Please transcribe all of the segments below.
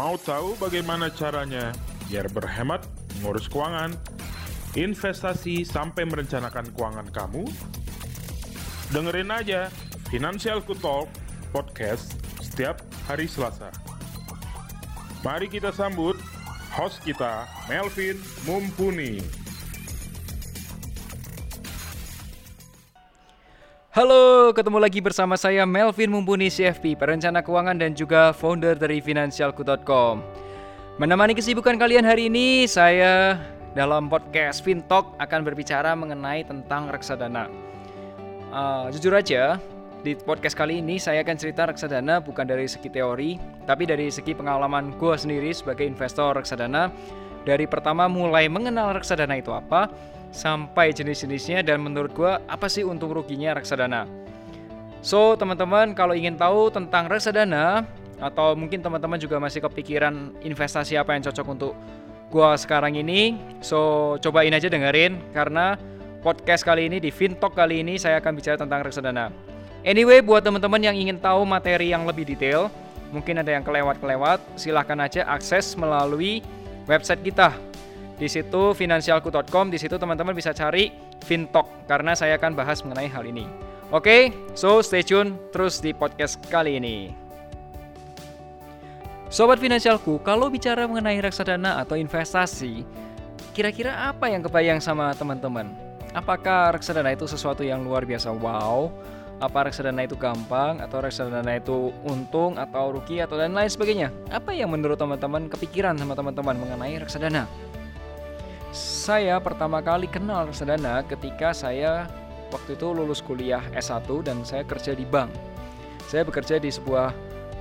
Mau tahu bagaimana caranya biar berhemat, ngurus keuangan, investasi, sampai merencanakan keuangan kamu? Dengerin aja Finansialku Talk Podcast setiap hari Selasa. Mari kita sambut host kita, Melvin Mumpuni. Halo, ketemu lagi bersama saya Melvin Mumpuni CFP, perencana keuangan dan juga founder dari finansialku.com. Menemani kesibukan kalian hari ini, saya dalam podcast Fintok akan berbicara mengenai tentang reksadana. Jujur aja, di podcast kali ini saya akan cerita reksadana bukan dari segi teori, tapi dari segi pengalaman gue sendiri sebagai investor reksadana. Dari pertama mulai mengenal reksadana itu apa, sampai jenis-jenisnya, dan menurut gue apa sih untung ruginya reksadana. So teman-teman, kalau ingin tahu tentang reksadana, atau mungkin teman-teman juga masih kepikiran investasi apa yang cocok untuk gue sekarang ini, so cobain aja dengerin, karena podcast kali ini di Fintok kali ini saya akan bicara tentang reksadana. Anyway, buat teman-teman yang ingin tahu materi yang lebih detail, mungkin ada yang kelewat-kelewat, silahkan aja akses melalui website kita. Di situ finansialku.com, di situ teman-teman bisa cari Fintok, karena saya akan bahas mengenai hal ini. Oke, so stay tune terus di podcast kali ini. Sobat Finansialku, kalau bicara mengenai reksadana atau investasi, kira-kira apa yang kebayang sama teman-teman? Apakah reksadana itu sesuatu yang luar biasa wow? Apa reksadana itu gampang? Atau reksadana itu untung atau rugi atau dan lain sebagainya? Apa yang menurut teman-teman kepikiran sama teman-teman mengenai reksadana? Saya pertama kali kenal reksadana ketika saya waktu itu lulus kuliah S1 dan saya kerja di bank. Saya bekerja di sebuah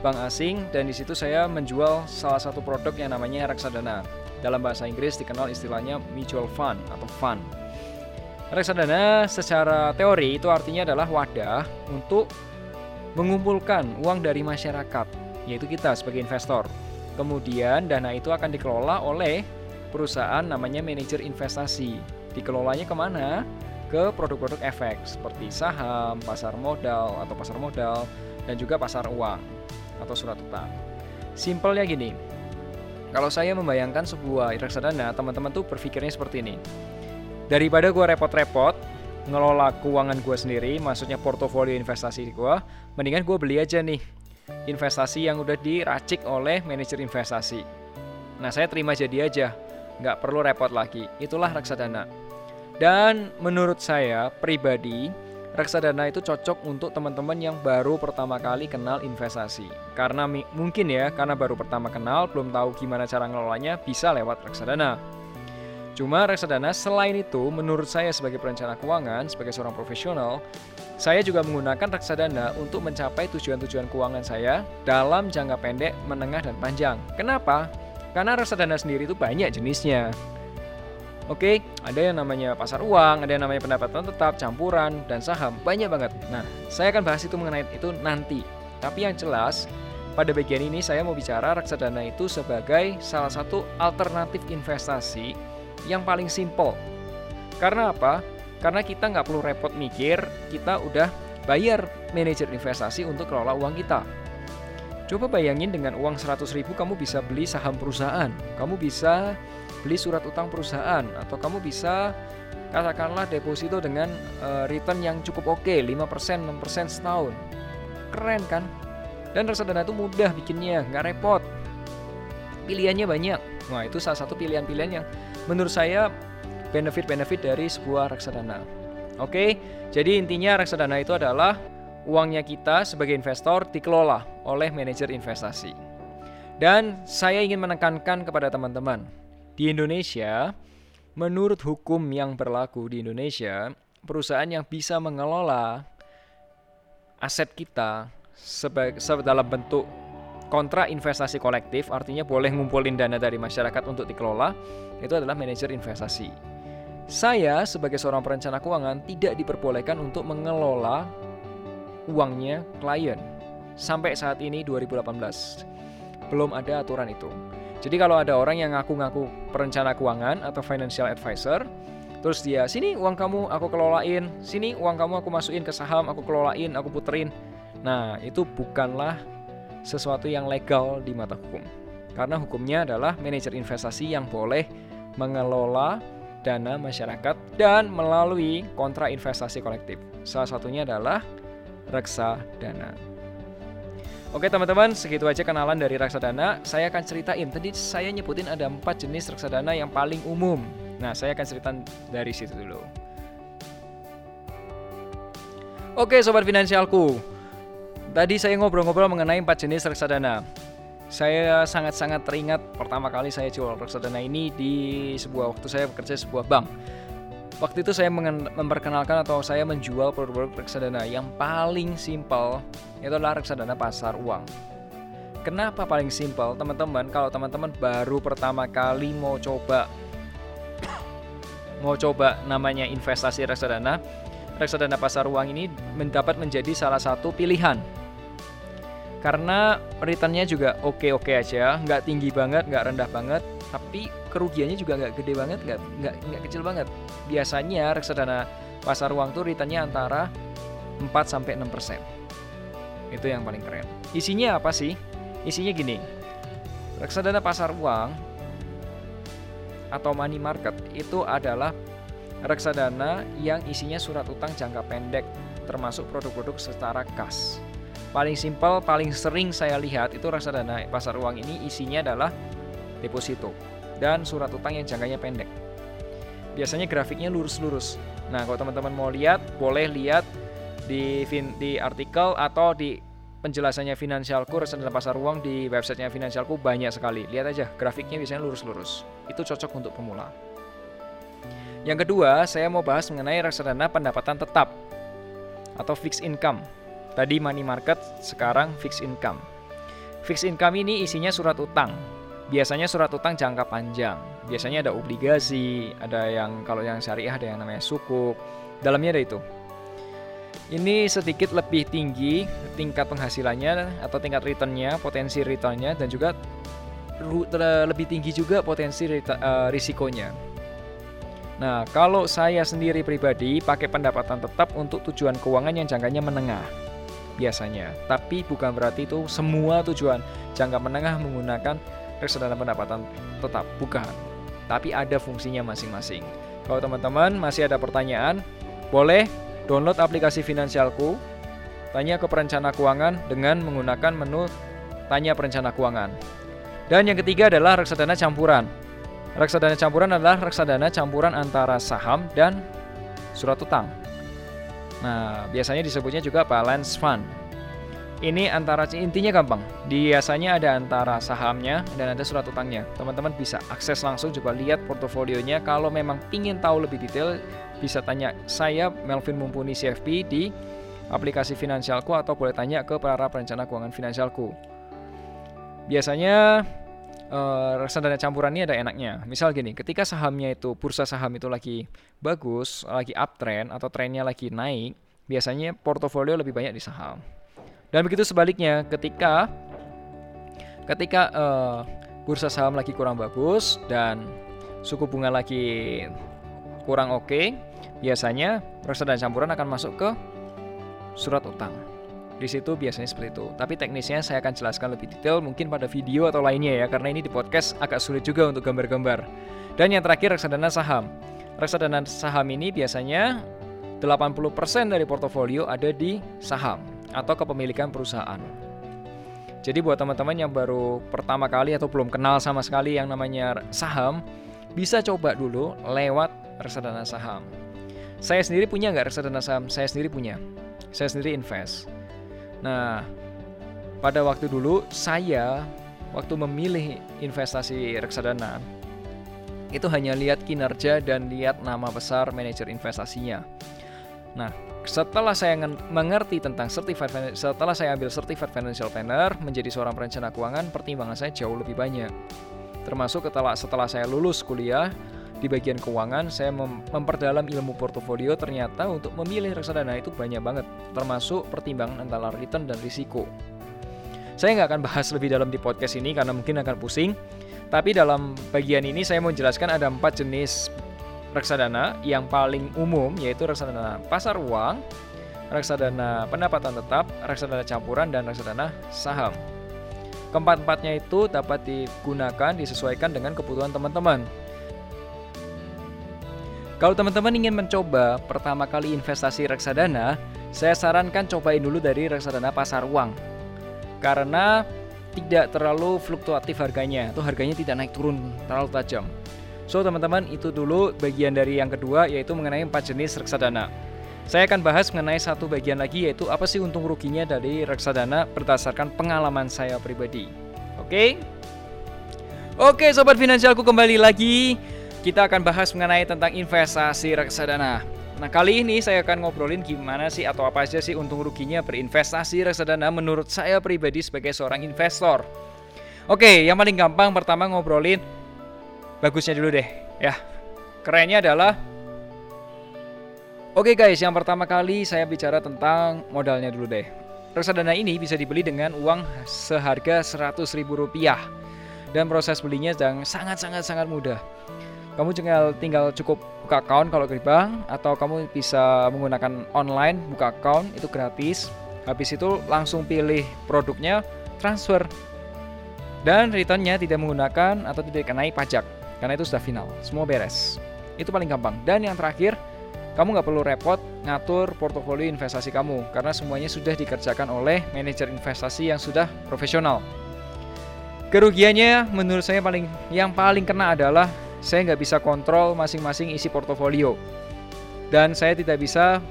bank asing dan di situ saya menjual salah satu produk yang namanya reksadana. Dalam bahasa Inggris dikenal istilahnya mutual fund atau fund. Reksadana secara teori itu artinya adalah wadah untuk mengumpulkan uang dari masyarakat, yaitu kita sebagai investor. Kemudian dana itu akan dikelola oleh perusahaan namanya manajer investasi. Dikelolanya kemana? Ke produk-produk efek seperti saham, pasar modal, dan juga pasar uang atau surat utang. Simpelnya gini, kalau saya membayangkan sebuah reksadana, teman-teman tuh berpikirnya seperti ini. Daripada gue repot-repot ngelola keuangan gue sendiri, maksudnya portofolio investasi gue, mendingan gue beli aja nih investasi yang udah diracik oleh manajer investasi. Nah, saya terima jadi aja, nggak perlu repot lagi. Itulah reksadana. Dan menurut saya pribadi, reksadana itu cocok untuk teman-teman yang baru pertama kali kenal investasi. Karena mungkin ya, karena baru pertama kenal, belum tahu gimana cara ngelolanya, bisa lewat reksadana. Cuma reksadana selain itu, menurut saya sebagai perencana keuangan, sebagai seorang profesional, saya juga menggunakan reksadana untuk mencapai tujuan-tujuan keuangan saya dalam jangka pendek, menengah, dan panjang. Kenapa? Karena reksadana sendiri itu banyak jenisnya. Oke, ada yang namanya pasar uang, ada yang namanya pendapatan tetap, campuran, dan saham. Banyak banget. Nah, saya akan bahas itu mengenai itu nanti. Tapi yang jelas, pada bagian ini saya mau bicara reksadana itu sebagai salah satu alternatif investasi yang paling simple. Karena apa? Karena kita nggak perlu repot mikir, kita udah bayar manajer investasi untuk kelola uang kita. Coba bayangin dengan uang 100.000 kamu bisa beli saham perusahaan, kamu bisa beli surat utang perusahaan, atau kamu bisa katakanlah deposito dengan return yang cukup oke, 5%, 6% setahun. Keren kan? Dan reksadana itu mudah bikinnya, nggak repot. Pilihannya banyak. Nah, itu salah satu pilihan-pilihan yang menurut saya benefit-benefit dari sebuah reksadana. Oke, jadi intinya reksadana itu adalah uangnya kita sebagai investor dikelola oleh manajer investasi. Dan saya ingin menekankan kepada teman-teman, di Indonesia, menurut hukum yang berlaku di Indonesia, perusahaan yang bisa mengelola aset kita dalam bentuk kontrak investasi kolektif, artinya boleh ngumpulin dana dari masyarakat untuk dikelola, itu adalah manajer investasi. Saya sebagai seorang perencana keuangan tidak diperbolehkan untuk mengelola uangnya klien sampai saat ini 2018 belum ada aturan itu. Jadi kalau ada orang yang ngaku-ngaku perencana keuangan atau financial advisor, terus dia, sini uang kamu aku kelolain, sini uang kamu aku masukin ke saham, aku kelolain, aku puterin. Nah, itu bukanlah sesuatu yang legal di mata hukum. karena hukumnya adalah manajer investasi yang boleh mengelola dana masyarakat dan melalui kontrak investasi kolektif. Salah satunya adalah reksadana. Oke teman-teman, segitu aja kenalan dari reksadana. Saya akan ceritain, tadi saya nyebutin ada 4 jenis reksadana yang paling umum. Nah, saya akan cerita dari situ dulu. Oke Sobat Finansialku, tadi saya ngobrol-ngobrol mengenai 4 jenis reksadana. Saya sangat-sangat teringat pertama kali saya jual reksadana ini di sebuah waktu saya bekerja di sebuah bank. Waktu itu saya memperkenalkan atau saya menjual produk-produk reksadana yang paling simpel, yaitu adalah reksadana pasar uang. Kenapa paling simpel? Teman-teman, kalau teman-teman baru pertama kali mau coba namanya investasi reksadana, reksadana pasar uang ini mendapat menjadi salah satu pilihan. Karena returnnya juga oke-oke aja, nggak tinggi banget, nggak rendah banget, tapi kerugiannya juga nggak gede banget, nggak kecil banget. Biasanya reksadana pasar uang tuh returnnya antara 4-6%. Itu yang paling keren. Isinya apa sih? Isinya gini. Reksadana pasar uang atau money market itu adalah reksadana yang isinya surat utang jangka pendek termasuk produk-produk secara kas. Paling simpel, paling sering saya lihat itu reksadana pasar uang ini isinya adalah deposito dan surat utang yang jangkanya pendek. Biasanya grafiknya lurus-lurus. Nah, kalau teman-teman mau lihat, boleh lihat di artikel atau di penjelasannya Finansialku, reksadana pasar uang di websitenya Finansialku banyak sekali. Lihat aja, grafiknya biasanya lurus-lurus. Itu cocok untuk pemula. Yang kedua, saya mau bahas mengenai reksadana pendapatan tetap atau fixed income. Tadi money market, sekarang fixed income. Fixed income ini isinya surat utang. Biasanya surat utang jangka panjang. Biasanya ada obligasi, ada yang kalau yang syariah ada yang namanya sukuk. Dalamnya ada itu. Ini sedikit lebih tinggi tingkat penghasilannya atau tingkat returnnya, potensi returnnya, dan juga lebih tinggi juga potensi risikonya. Nah, kalau saya sendiri pribadi pakai pendapatan tetap untuk tujuan keuangan yang jangkanya menengah biasanya. Tapi bukan berarti itu semua tujuan jangka menengah menggunakan reksadana pendapatan tetap, bukan, tapi ada fungsinya masing-masing. Kalau teman-teman masih ada pertanyaan, boleh download aplikasi Finansialku, tanya ke perencana keuangan dengan menggunakan menu tanya perencana keuangan. Dan yang ketiga adalah reksadana campuran. Reksadana campuran adalah reksadana campuran antara saham dan surat utang. Nah, biasanya disebutnya juga balance fund. Ini antara, intinya gampang, biasanya ada antara sahamnya dan ada surat utangnya. Teman-teman bisa akses langsung, coba lihat portofolionya. Kalau memang ingin tahu lebih detail, bisa tanya saya Melvin Mumpuni CFP di aplikasi Finansialku, atau boleh tanya ke para perencana keuangan Finansialku. Biasanya reksadana campuran ini ada enaknya. Misal gini, ketika sahamnya itu, bursa saham itu lagi bagus, lagi uptrend atau trennya lagi naik, biasanya portofolio lebih banyak di saham. Dan begitu sebaliknya, ketika bursa saham lagi kurang bagus dan suku bunga lagi kurang oke, biasanya reksadana campuran akan masuk ke surat utang. Di situ biasanya seperti itu. Tapi teknisnya saya akan jelaskan lebih detail mungkin pada video atau lainnya ya, karena ini di podcast agak sulit juga untuk gambar-gambar. Dan yang terakhir, reksadana saham. Reksadana saham ini biasanya 80% dari portofolio ada di saham atau kepemilikan perusahaan. Jadi buat teman-teman yang baru pertama kali atau belum kenal sama sekali yang namanya saham, bisa coba dulu lewat reksadana saham. Saya sendiri punya nggak reksadana saham? Saya sendiri punya. Saya sendiri invest. Nah, pada waktu dulu saya waktu memilih investasi reksadana itu hanya lihat kinerja dan lihat nama besar manajer investasinya. Nah, setelah saya mengerti tentang sertifikat, setelah saya ambil sertifikat financial planner menjadi seorang perencana keuangan, pertimbangan saya jauh lebih banyak. Termasuk setelah saya lulus kuliah di bagian keuangan, saya memperdalam ilmu portofolio. Ternyata untuk memilih reksadana itu banyak banget, termasuk pertimbangan antara return dan risiko. Saya nggak akan bahas lebih dalam di podcast ini karena mungkin akan pusing. Tapi dalam bagian ini saya mau jelaskan ada 4 jenis reksadana yang paling umum, yaitu reksadana pasar uang, reksadana pendapatan tetap, reksadana campuran, dan reksadana saham. Keempat-empatnya itu dapat digunakan, disesuaikan dengan kebutuhan teman-teman. Kalau teman-teman ingin mencoba pertama kali investasi reksadana, saya sarankan cobain dulu dari reksadana pasar uang. Karena tidak terlalu fluktuatif harganya, atau harganya tidak naik turun terlalu tajam. So teman-teman, itu dulu bagian dari yang kedua, yaitu mengenai 4 jenis reksadana. Saya akan bahas mengenai satu bagian lagi, yaitu apa sih untung ruginya dari reksadana berdasarkan pengalaman saya pribadi. Oke? Oke sobat finansialku, kembali lagi. Kita akan bahas mengenai tentang investasi reksadana. Nah, kali ini saya akan ngobrolin gimana sih atau apa aja sih untung ruginya berinvestasi reksadana menurut saya pribadi sebagai seorang investor. Oke, yang paling gampang pertama ngobrolin bagusnya dulu deh. Ya, kerennya adalah oke guys, yang pertama kali saya bicara tentang modalnya dulu deh. Reksadana ini bisa dibeli dengan uang seharga Rp100.000 dan proses belinya sangat mudah. Kamu tinggal cukup buka account kalau di bank, atau kamu bisa menggunakan online buka account, itu gratis. Habis itu langsung pilih produknya, transfer. Dan returnnya tidak menggunakan atau tidak kenai pajak, karena itu sudah final, semua beres. Itu paling gampang. Dan yang terakhir, kamu nggak perlu repot ngatur portofolio investasi kamu, karena semuanya sudah dikerjakan oleh manajer investasi yang sudah profesional. Kerugiannya menurut saya yang paling kena adalah saya nggak bisa kontrol masing-masing isi portofolio, dan saya tidak bisa,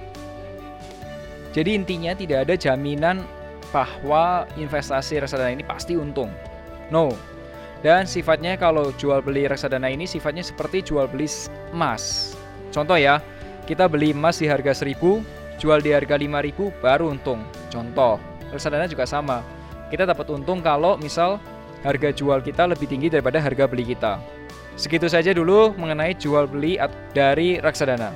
jadi intinya tidak ada jaminan bahwa investasi reksadana ini pasti untung, no. Dan sifatnya kalau jual beli reksadana ini sifatnya seperti jual beli emas. Contoh ya, kita beli emas di harga 1.000, jual di harga 5.000 baru untung. Contoh, reksadana juga sama, kita dapat untung kalau misal harga jual kita lebih tinggi daripada harga beli kita. Segitu saja dulu mengenai jual beli dari reksadana.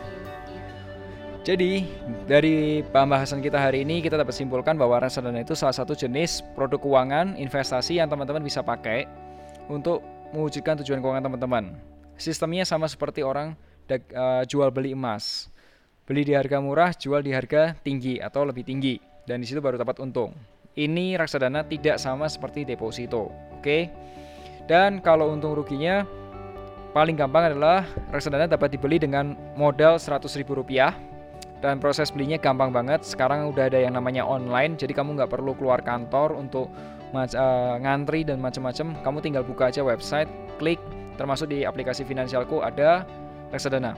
Jadi dari pembahasan kita hari ini, kita dapat simpulkan bahwa reksadana itu salah satu jenis produk keuangan investasi yang teman-teman bisa pakai untuk mewujudkan tujuan keuangan teman-teman. Sistemnya sama seperti orang jual beli emas, beli di harga murah, jual di harga tinggi atau lebih tinggi, dan di situ baru dapat untung. Ini reksadana tidak sama seperti deposito, oke? Dan kalau untung ruginya paling gampang adalah reksadana dapat dibeli dengan modal Rp100.000 dan proses belinya gampang banget. Sekarang udah ada yang namanya online, jadi kamu nggak perlu keluar kantor untuk ngantri dan macam-macam. Kamu tinggal buka aja website, klik, termasuk di aplikasi Finansialku ada reksadana.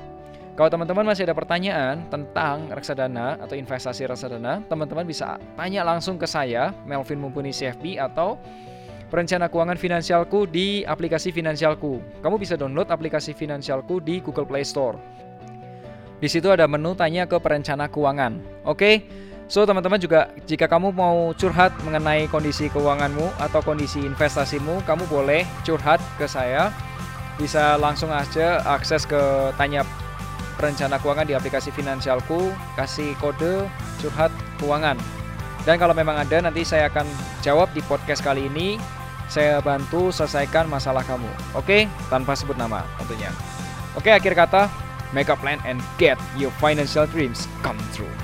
Kalau teman-teman masih ada pertanyaan tentang reksadana atau investasi reksadana, teman-teman bisa tanya langsung ke saya, Melvin Mumpuni CFP, atau Perencana Keuangan Finansialku di aplikasi Finansialku. Kamu bisa download aplikasi Finansialku di Google Play Store. Di situ ada menu tanya ke perencana keuangan. Oke. So teman-teman juga, jika kamu mau curhat mengenai kondisi keuanganmu atau kondisi investasimu, kamu boleh curhat ke saya. Bisa langsung aja akses ke tanya perencana keuangan di aplikasi Finansialku, kasih kode curhat keuangan. Dan kalau memang ada, nanti saya akan jawab di podcast kali ini. Saya bantu selesaikan masalah kamu. Oke, tanpa sebut nama tentunya. Oke, akhir kata, make a plan and get your financial dreams come true.